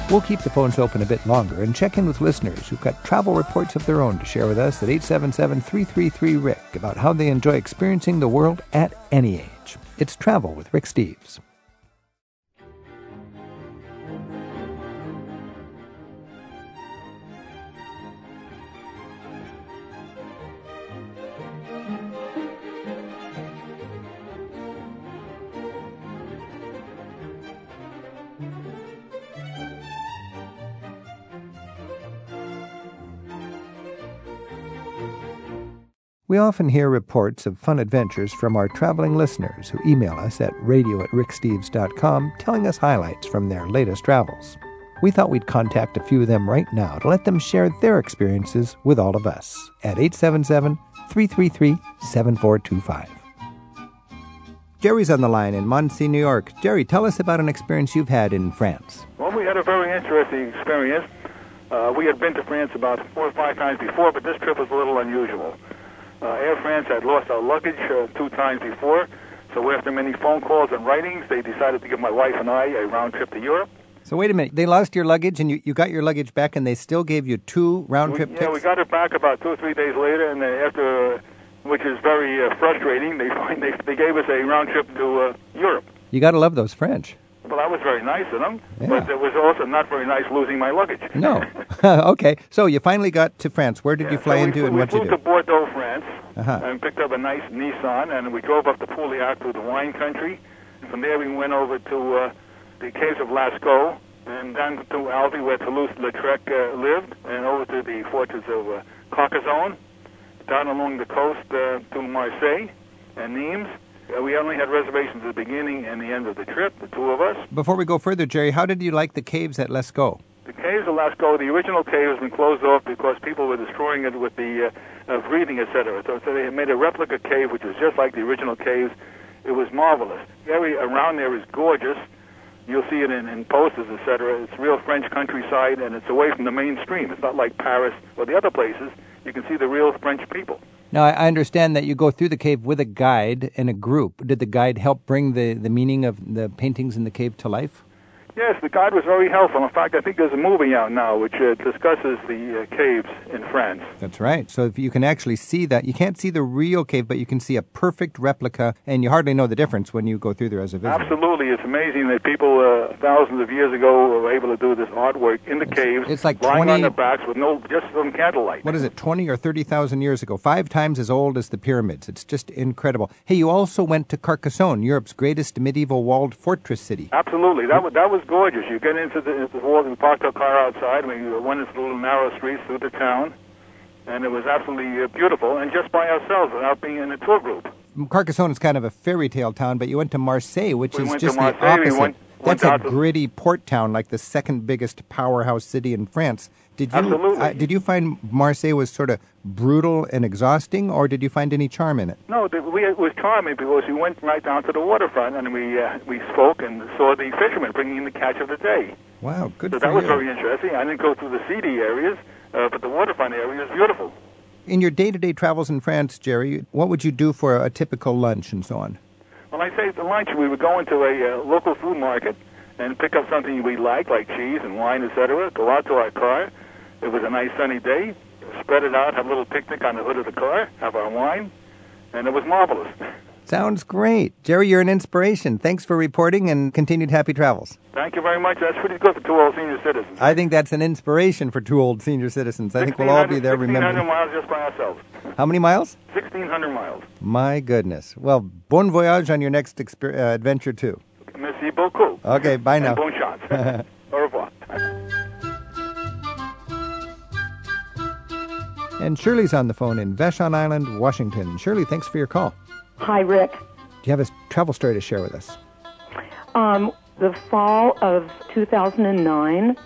We'll keep the phones open a bit longer and check in with listeners who've got travel reports of their own to share with us at eight seven seven, three three three, R I C about how they enjoy experiencing the world at any age. It's Travel with Rick Steves. We often hear reports of fun adventures from our traveling listeners who email us at radio at rick steves dot com telling us highlights from their latest travels. We thought we'd contact a few of them right now to let them share their experiences with all of us at eight seven seven, three three three, seven four two five. Jerry's on the line in Muncie, New York. Jerry, tell us about an experience you've had in France. Well, we had a very interesting experience. Uh, we had been to France about four or five times before, but this trip was a little unusual. Uh, Air France had lost our luggage uh, two times before, so after many phone calls and writings, they decided to give my wife and I a round trip to Europe. So wait a minute, they lost your luggage, and you, you got your luggage back, and they still gave you two round-trip tickets? Yeah, we got it back about two or three days later, and they, after, uh, which is very uh, frustrating, they, they they gave us a round trip to uh, Europe. You got to love those French. Well, that was very nice of them, yeah. But it was also not very nice losing my luggage. No. Okay, so you finally got to France. Where did yeah, you fly so into we, and we what did you do? We flew to Bordeaux, France, uh-huh. and picked up a nice Nissan, and we drove up to Pouliac through the wine country. From there, we went over to uh, the caves of Lascaux, and down to Alvi, where Toulouse-Lautrec uh, lived, and over to the fortress of uh, Carcassonne. down along the coast uh, to Marseille and Nîmes. Uh, we only had reservations at the beginning and the end of the trip, the two of us. Before we go further, Jerry, how did you like the caves at Lascaux? The caves at Lascaux, the original cave has been closed off because people were destroying it with the uh, uh, breathing, et cetera. So, so they made a replica cave, which was just like the original caves. It was marvelous. The area around there is gorgeous. You'll see it in, in posters, et cetera. It's real French countryside, and it's away from the mainstream. It's not like Paris or the other places. You can see the real French people. Now, I understand that you go through the cave with a guide and a group. Did the guide help bring the, the meaning of the paintings in the cave to life? Yes, the guide was very helpful. In fact, I think there's a movie out now which uh, discusses the uh, caves in France. That's right. So if you can actually see that. You can't see the real cave, but you can see a perfect replica, and you hardly know the difference when you go through there as a visitor. Absolutely. It's amazing that people uh, thousands of years ago were able to do this artwork in the it's, caves, it's like lying twenty on their backs with no just some candlelight. What is it, twenty or thirty thousand years ago? Five times as old as the pyramids. It's just incredible. Hey, you also went to Carcassonne, Europe's greatest medieval walled fortress city. Absolutely. That was, that was gorgeous. You get into the, into the walls and park your car outside, and we went into the little narrow streets through the town, and it was absolutely uh, beautiful, and just by ourselves, without being in a tour group. Carcassonne is kind of a fairy tale town, but you went to Marseille, which we is just the opposite. We went, went That's a gritty to... port town, like the second biggest powerhouse city in France. Did you, absolutely. Uh, did you find Marseille was sort of brutal and exhausting, or did you find any charm in it? No, the, we, it was charming because we went right down to the waterfront, and we uh, we spoke and saw the fishermen bringing in the catch of the day. Wow, good so for you. So that was very interesting. I didn't go through the seedy areas, uh, but the waterfront area is beautiful. In your day-to-day travels in France, Jerry, what would you do for a typical lunch and so on? Well, I'd say at lunch we would go into a uh, local food market and pick up something we like, like cheese and wine, et cetera, go out to our car. It was a nice sunny day. Spread it out, have a little picnic on the hood of the car, have our wine, and it was marvelous. Sounds great. Jerry, you're an inspiration. Thanks for reporting and continued happy travels. Thank you very much. That's pretty good for two old senior citizens. I think that's an inspiration for two old senior citizens. I think we'll all be there remembering. sixteen hundred miles just by ourselves. How many miles? sixteen hundred miles. My goodness. Well, bon voyage on your next exper- uh, adventure, too. Merci beaucoup. Okay, bye now. And bon chance. Au revoir. And Shirley's on the phone in Vashon Island, Washington. Shirley, thanks for your call. Hi, Rick. Do you have a travel story to share with us? Um, the fall of two thousand nine,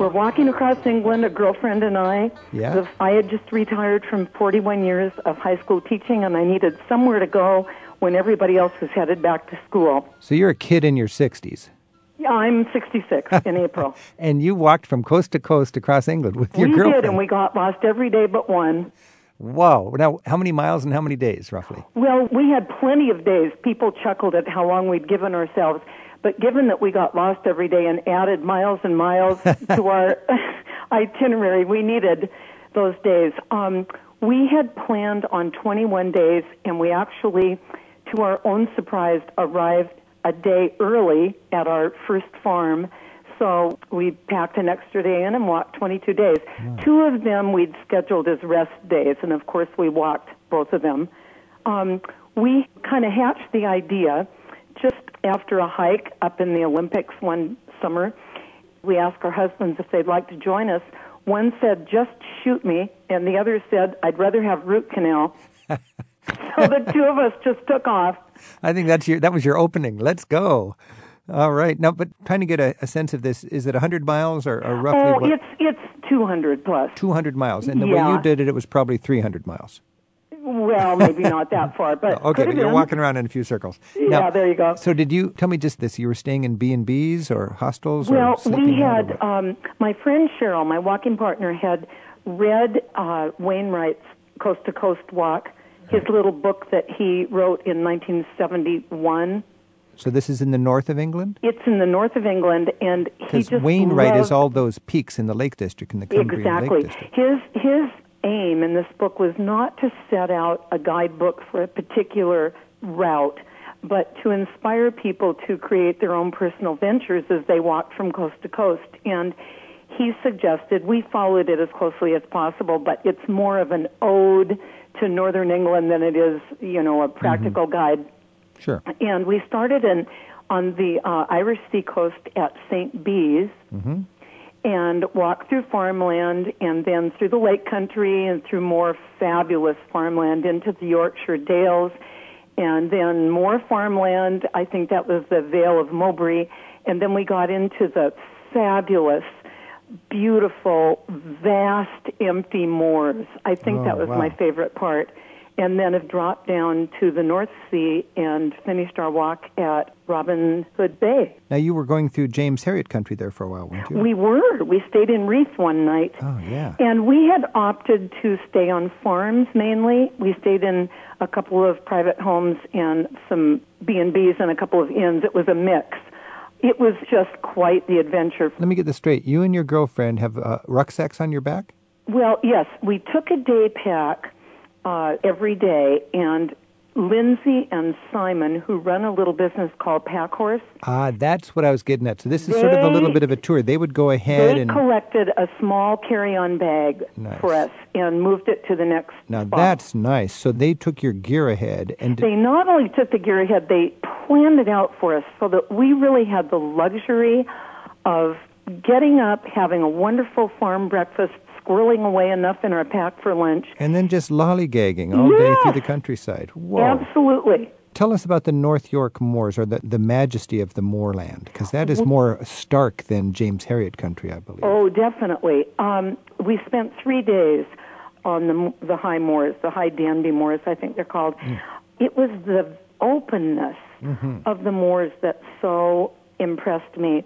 we're walking across England, a girlfriend and I. Yeah. The, I had just retired from forty-one years of high school teaching, and I needed somewhere to go when everybody else was headed back to school. So you're a kid in your sixties. Yeah, I'm sixty-six in April. And you walked from coast to coast across England with your we girlfriend. We did, and we got lost every day but one. Wow. Now, how many miles and how many days, roughly? Well, we had plenty of days. People chuckled at how long we'd given ourselves. But given that we got lost every day and added miles and miles to our itinerary, we needed those days. Um, we had planned on twenty-one days, and we actually, to our own surprise, arrived a day early at our first farm. So we packed an extra day in and walked twenty-two days. Wow. Two of them we'd scheduled as rest days, and of course we walked both of them. Um, we kind of hatched the idea just after a hike up in the Olympics one summer. We asked our husbands if they'd like to join us. One said, just shoot me, and the other said, I'd rather have root canal. So the two of us just took off. I think that's your, that was your opening. Let's go. All right. Now, but trying to get a, a sense of this, is it one hundred miles or, or roughly? Oh, what? it's it's two hundred plus. two hundred miles. And the yeah. way you did it, it was probably three hundred miles. Well, maybe not that far. But okay, but you're been. walking around in a few circles. Yeah, now, there you go. So did you, tell me just this, you were staying in B and B's or hostels? Well, or sleeping we had, or um, my friend Cheryl, my walking partner, had read uh, Wainwright's Coast to Coast Walk, his little book that he wrote in nineteen seventy-one. So this is in the north of England? It's in the north of England, and he just Because Wainwright loved... is all those peaks in the Lake District, in the Cumbrian exactly. Lake District. His, his aim in this book was not to set out a guidebook for a particular route, but to inspire people to create their own personal ventures as they walked from coast to coast. And he suggested, we followed it as closely as possible, but it's more of an ode to northern England than it is, you know, a practical mm-hmm. guide. Sure. And we started in on the uh, Irish Sea coast at Saint Bees, mm-hmm. and walk through farmland and then through the lake country and through more fabulous farmland into the Yorkshire Dales and then more farmland. I think that was the Vale of Mowbray. And then we got into the fabulous, beautiful, vast, empty moors. I think oh, that was wow. my favorite part. And then have dropped down to the North Sea and finished our walk at Robin Hood Bay. Now, you were going through James Herriot country there for a while, weren't you? We were. We stayed in Reeth one night. Oh, yeah. And we had opted to stay on farms mainly. We stayed in a couple of private homes and some B and Bs and a couple of inns. It was a mix. It was just quite the adventure. Let me get this straight. You and your girlfriend have uh, rucksacks on your back? Well, yes. We took a day pack uh, every day, and Lindsay and Simon, who run a little business called Pack Horse. Ah, that's what I was getting at. So this is they, sort of a little bit of a tour. They would go ahead they and... They collected a small carry-on bag nice. for us and moved it to the next Now, spot. That's nice. So they took your gear ahead and... They not only took the gear ahead, they planned it out for us so that we really had the luxury of getting up, having a wonderful farm breakfast, squirreling away enough in our pack for lunch. And then just lollygagging all yes. day through the countryside. Whoa. Absolutely. Tell us about the North York Moors, or the, the majesty of the moorland, because that is more stark than James Herriot country, I believe. Oh, definitely. Um, we spent three days on the, the high moors, the high Danby moors, I think they're called. Mm. It was the openness mm-hmm. of the moors that so impressed me.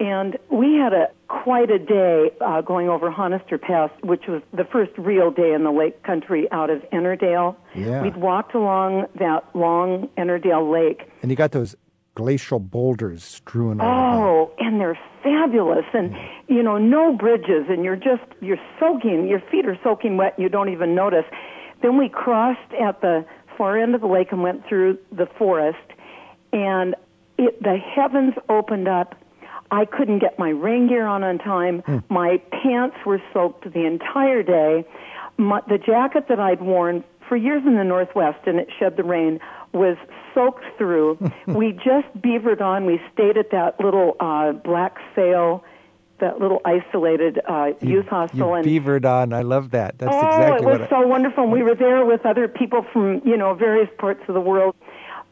And we had a quite a day uh, going over Honister Pass, which was the first real day in the lake country out of Ennerdale. Yeah. We'd walked along that long Ennerdale Lake. And you got those glacial boulders strewn all Oh, about. And they're fabulous. And, yeah. you know, no bridges, and you're just, you're soaking, your feet are soaking wet, and you don't even notice. Then we crossed at the far end of the lake and went through the forest, and it, the heavens opened up. I couldn't get my rain gear on on time. Mm. My pants were soaked the entire day. My, the jacket that I'd worn for years in the Northwest, and it shed the rain, was soaked through. We just beavered on. We stayed at that little uh, black sail, that little isolated uh, you, youth hostel. You and, beavered on. I love that. That's oh, exactly what Oh, it was so I, wonderful. And we were there with other people from, you know, various parts of the world.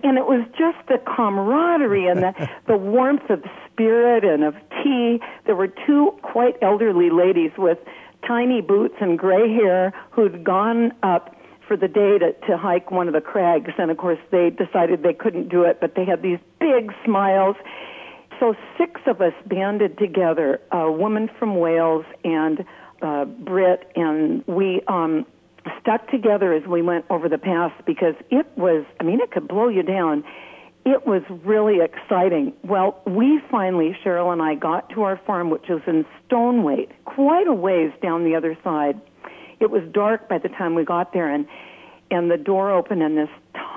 And it was just the camaraderie and the, the warmth of spirit and of tea. There were two quite elderly ladies with tiny boots and gray hair who'd gone up for the day to, to hike one of the crags. And, of course, they decided they couldn't do it, but they had these big smiles. So six of us banded together, a woman from Wales and a Brit, and we... um stuck together as we went over the pass because it was, I mean, it could blow you down. It was really exciting. Well, we finally, Cheryl and I, got to our farm, which was in Stoneweight, quite a ways down the other side. It was dark by the time we got there, and and the door opened, and this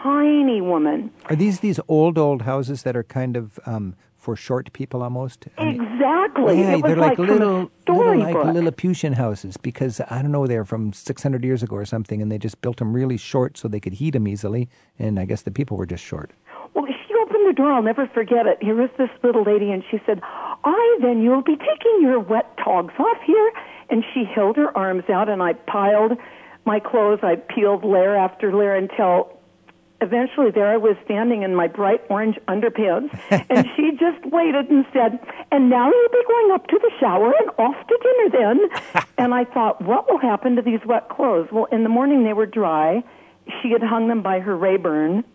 tiny woman. Are these these old, old houses that are kind of... Um for short people almost? Exactly. Yeah, it was they're like, like little, little like Lilliputian houses because, I don't know, they're from six hundred years ago or something, and they just built them really short so they could heat them easily, and I guess the people were just short. Well, she opened the door. I'll never forget it. Here was this little lady, and she said, "I, then you'll be taking your wet togs off here." And she held her arms out, and I piled my clothes. I peeled layer after layer until... eventually, there I was standing in my bright orange underpants, and she just waited and said, "And now you'll be going up to the shower and off to dinner then." And I thought, what will happen to these wet clothes? Well, in the morning they were dry. She had hung them by her Rayburn.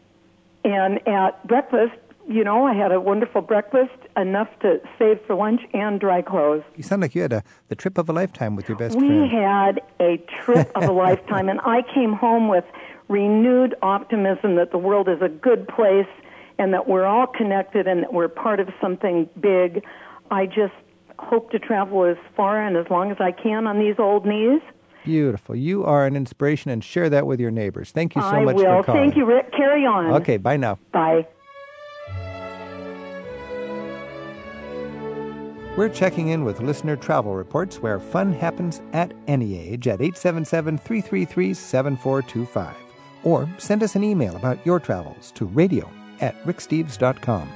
And at breakfast, you know, I had a wonderful breakfast, enough to save for lunch and dry clothes. You sound like you had a, the trip of a lifetime with your best we friend. We had a trip of a lifetime, and I came home with... renewed optimism that the world is a good place and that we're all connected and that we're part of something big. I just hope to travel as far and as long as I can on these old knees. Beautiful. You are an inspiration, and share that with your neighbors. Thank you so I much will. for calling. Thank you, Rick. Carry on. Okay, bye now. Bye. We're checking in with listener travel reports where fun happens at any age at eight seven seven, three three three, seven four two five. Or send us an email about your travels to radio at ricksteves dot com.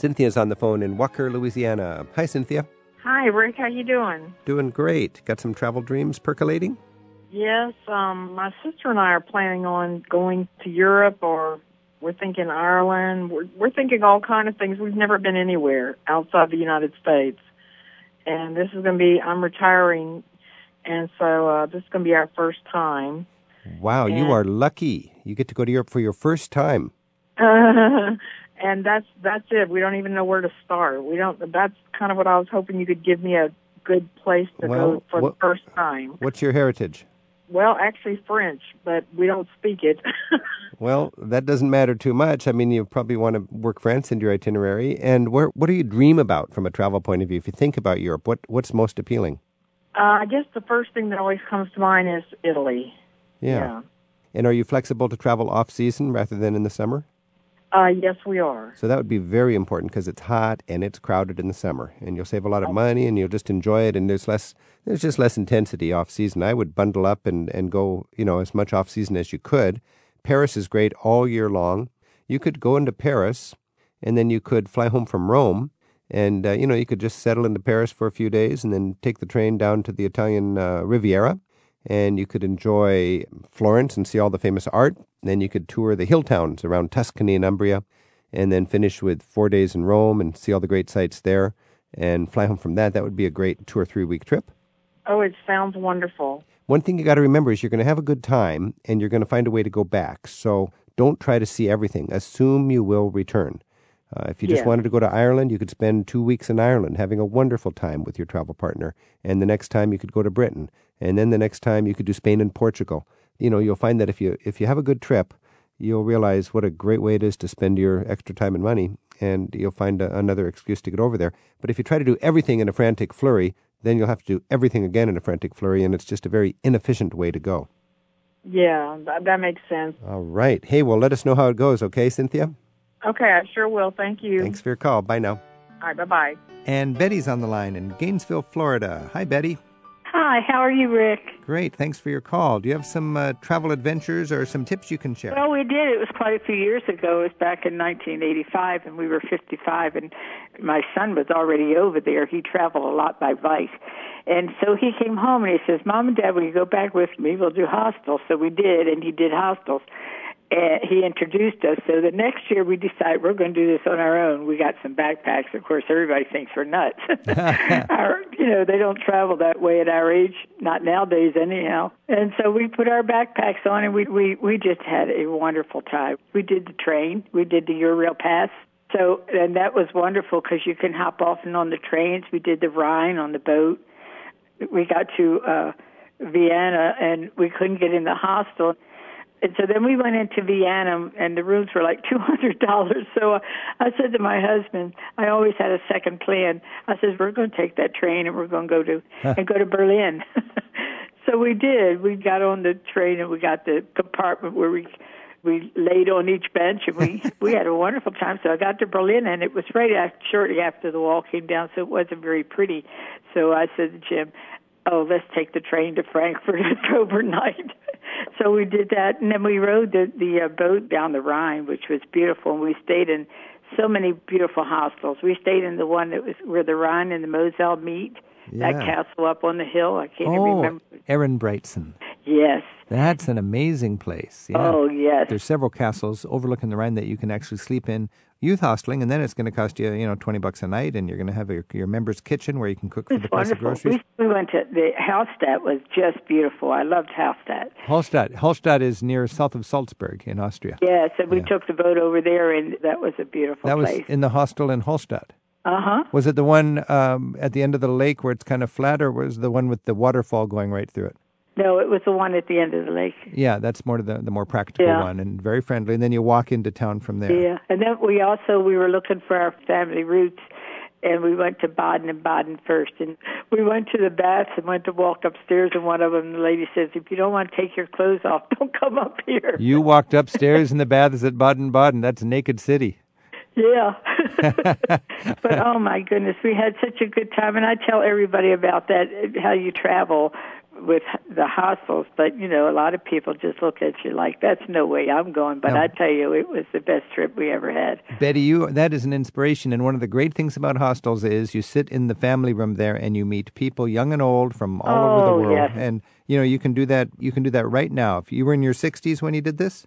Cynthia's on the phone in Walker, Louisiana. Hi, Cynthia. Hi, Rick. How you doing? Doing great. Got some travel dreams percolating? Yes. Um, my sister and I are planning on going to Europe, or we're thinking Ireland. We're, we're thinking all kind of things. We've never been anywhere outside the United States. And this is going to be, I'm retiring, and so uh, this is going to be our first time. Wow, and you are lucky. You get to go to Europe for your first time. Uh, and that's that's it. We don't even know where to start. We don't. That's kind of what I was hoping you could give me a good place to well, go for what, the first time. What's your heritage? Well, actually French, but we don't speak it. Well, that doesn't matter too much. I mean, you probably want to work France into your itinerary. And where, what do you dream about from a travel point of view? If you think about Europe, what what's most appealing? Uh, I guess the first thing that always comes to mind is Italy. Yeah. yeah. And are you flexible to travel off-season rather than in the summer? Uh, yes, we are. So that would be very important because it's hot and it's crowded in the summer. And you'll save a lot of money and you'll just enjoy it. And there's less, there's just less intensity off-season. I would bundle up and, and go, you know, as much off-season as you could. Paris is great all year long. You could go into Paris and then you could fly home from Rome. And, uh, you know, you could just settle into Paris for a few days and then take the train down to the Italian uh, Riviera. And you could enjoy Florence and see all the famous art. Then you could tour the hill towns around Tuscany and Umbria, and then finish with four days in Rome and see all the great sights there and fly home from that. That would be a great two- or three-week trip. Oh, it sounds wonderful. One thing you got to remember is you're going to have a good time, and you're going to find a way to go back. So don't try to see everything. Assume you will return. Uh, if you just yeah. wanted to go to Ireland, you could spend two weeks in Ireland having a wonderful time with your travel partner. And the next time you could go to Britain. And then the next time you could do Spain and Portugal. You know, you'll find that if you if you have a good trip, you'll realize what a great way it is to spend your extra time and money. And you'll find a, another excuse to get over there. But if you try to do everything in a frantic flurry, then you'll have to do everything again in a frantic flurry. And it's just a very inefficient way to go. Yeah, that, that makes sense. All right. Hey, well, let us know how it goes, okay, Cynthia? Okay, I sure will. Thank you. Thanks for your call. Bye now. All right, bye-bye. And Betty's on the line in Gainesville, Florida. Hi, Betty. Hi, how are you, Rick? Great, thanks for your call. Do you have some uh, travel adventures or some tips you can share? Well, we did. It was quite a few years ago. It was back in nineteen eighty-five, and we were fifty-five, and my son was already over there. He traveled a lot by bike. And so he came home, and he says, Mom and Dad, will you go back with me? We'll do hostels. So we did, and he did hostels. And he introduced us. So the next year we decided we're going to do this on our own. We got some backpacks. Of course, everybody thinks we're nuts. our, you know, they don't travel that way at our age, not nowadays anyhow. And so we put our backpacks on and we, we, we just had a wonderful time. We did the train. We did the Eurail Pass. So, and that was wonderful because you can hop off and on the trains. We did the Rhine on the boat. We got to uh, Vienna and we couldn't get in the hostel. And so then we went into Vienna, and the rooms were like two hundred dollars. So uh, I said to my husband, I always had a second plan. I said, we're going to take that train, and we're going to go to huh. and go to Berlin. So we did. We got on the train, and we got the compartment where we we laid on each bench, and we, we had a wonderful time. So I got to Berlin, and it was right after, shortly after the wall came down, so it wasn't very pretty. So I said to Jim, oh, let's take the train to Frankfurt. It's overnight. So we did that, and then we rode the, the uh, boat down the Rhine, which was beautiful, and we stayed in so many beautiful hostels. We stayed in the one that was where the Rhine and the Moselle meet, yeah. that castle up on the hill. I can't oh, remember. Oh, Ehrenbreitstein. Yes. That's an amazing place. Yeah. Oh, yes. There's several castles overlooking the Rhine that you can actually sleep in, youth hosteling, and then it's going to cost you, you know, twenty bucks a night, and you're going to have your, your member's kitchen where you can cook for the price of groceries. We, we went to the Hallstatt, was just beautiful. I loved Hallstatt. Hallstatt. Hallstatt is near south of Salzburg in Austria. Yes, yeah, so we yeah. took the boat over there, and that was a beautiful that place. That was in the hostel in Hallstatt. Uh-huh. Was it the one um, at the end of the lake where it's kind of flat, or was it the one with the waterfall going right through it? No, it was the one at the end of the lake. Yeah, that's more the the more practical yeah. one and very friendly. And then you walk into town from there. Yeah, and then we also, we were looking for our family roots, and we went to Baden and Baden first. And we went to the baths and went to walk upstairs, and one of them, the lady says, if you don't want to take your clothes off, don't come up here. You walked upstairs in the baths at Baden Baden. That's a naked city. Yeah. But, oh, my goodness, we had such a good time. And I tell everybody about that, how you travel with the hostels, but, you know, a lot of people just look at you like, that's no way I'm going. But no. I tell you, it was the best trip we ever had. Betty, you that is an inspiration. And one of the great things about hostels is you sit in the family room there and you meet people young and old from all oh, over the world. Yes. And, you know, you can do that. You can do that right now. If you were in your sixties when you did this?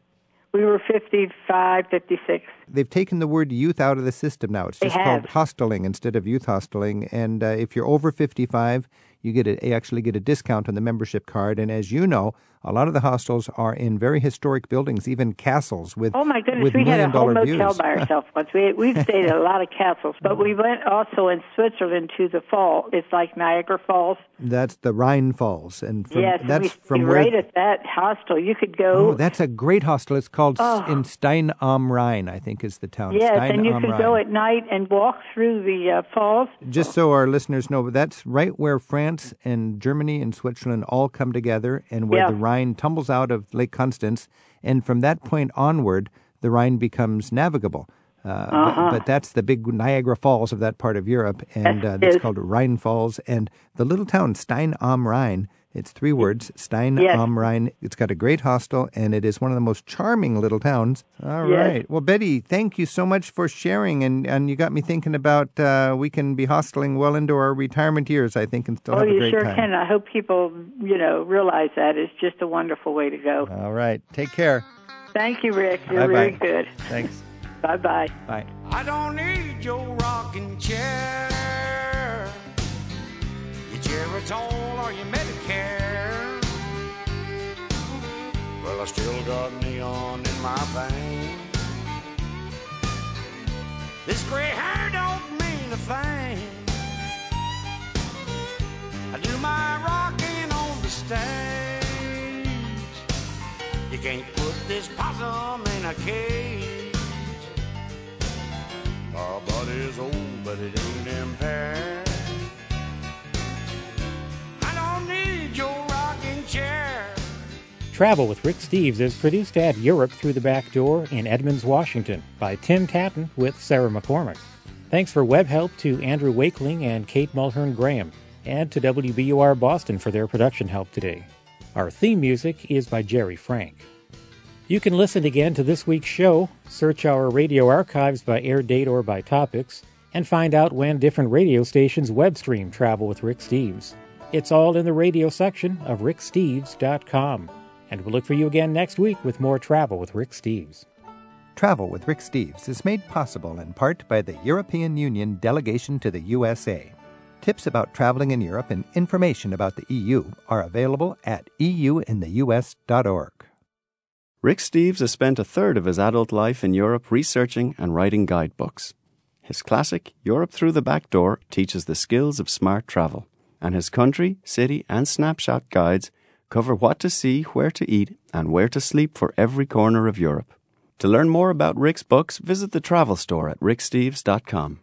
We were fifty-five, fifty-six. They've taken the word youth out of the system now. It's just called hosteling instead of youth hosteling. And uh, if you're over fifty-five, you get a, actually get a discount on the membership card. And as you know, a lot of the hostels are in very historic buildings, even castles with million-dollar views. Oh, my goodness, we had a whole motel views. by ourselves once. We, we've stayed at a lot of castles. But we went also in Switzerland to the fall. It's like Niagara Falls. That's the Rhine Falls. And from, yes, that's we from where, right at that hostel. You could go. Oh, that's a great hostel. It's called oh. in Stein am Rhein, I think is the town. Yes, Stein and you could Rhein. go at night and walk through the uh, falls. Just so our listeners know, that's right where France France and Germany and Switzerland all come together, and where yeah. the Rhine tumbles out of Lake Constance, and from that point onward, the Rhine becomes navigable. Uh, uh-huh. but, but that's the big Niagara Falls of that part of Europe, and uh, that's called Rhine Falls. And the little town Stein am Rhein, it's three words, Stein yes. am Rhein. It's got a great hostel, and it is one of the most charming little towns. All yes. right. Well, Betty, thank you so much for sharing, and, and you got me thinking about uh, we can be hosteling well into our retirement years, I think, and still oh, have a great sure time. Oh, you sure can. I hope people, you know, realize that. It's just a wonderful way to go. All right. Take care. Thank you, Rick. You're Bye-bye. really good. Thanks. Bye-bye. Bye. I don't need your rocking chair, your Geritol or your Medicare. Well, I still got neon in my veins. This gray hair don't mean a thing. I do my rocking on the stage. You can't put this possum in a cage. My body's old, but it ain't impaired. I don't need your rocking chair. Travel with Rick Steves is produced at Europe Through the Back Door in Edmonds, Washington, by Tim Tatton with Sarah McCormick. Thanks for web help to Andrew Wakeling and Kate Mulhern-Graham, and to W B U R Boston for their production help today. Our theme music is by Jerry Frank. You can listen again to this week's show, search our radio archives by air date or by topics, and find out when different radio stations web stream Travel with Rick Steves. It's all in the radio section of rick steves dot com. And we'll look for you again next week with more Travel with Rick Steves. Travel with Rick Steves is made possible in part by the European Union delegation to the U S A. Tips about traveling in Europe and information about the E U are available at e u in the u s dot org. Rick Steves has spent a third of his adult life in Europe researching and writing guidebooks. His classic, Europe Through the Back Door, teaches the skills of smart travel, and his country, city, and snapshot guides cover what to see, where to eat, and where to sleep for every corner of Europe. To learn more about Rick's books, visit the travel store at rick steves dot com.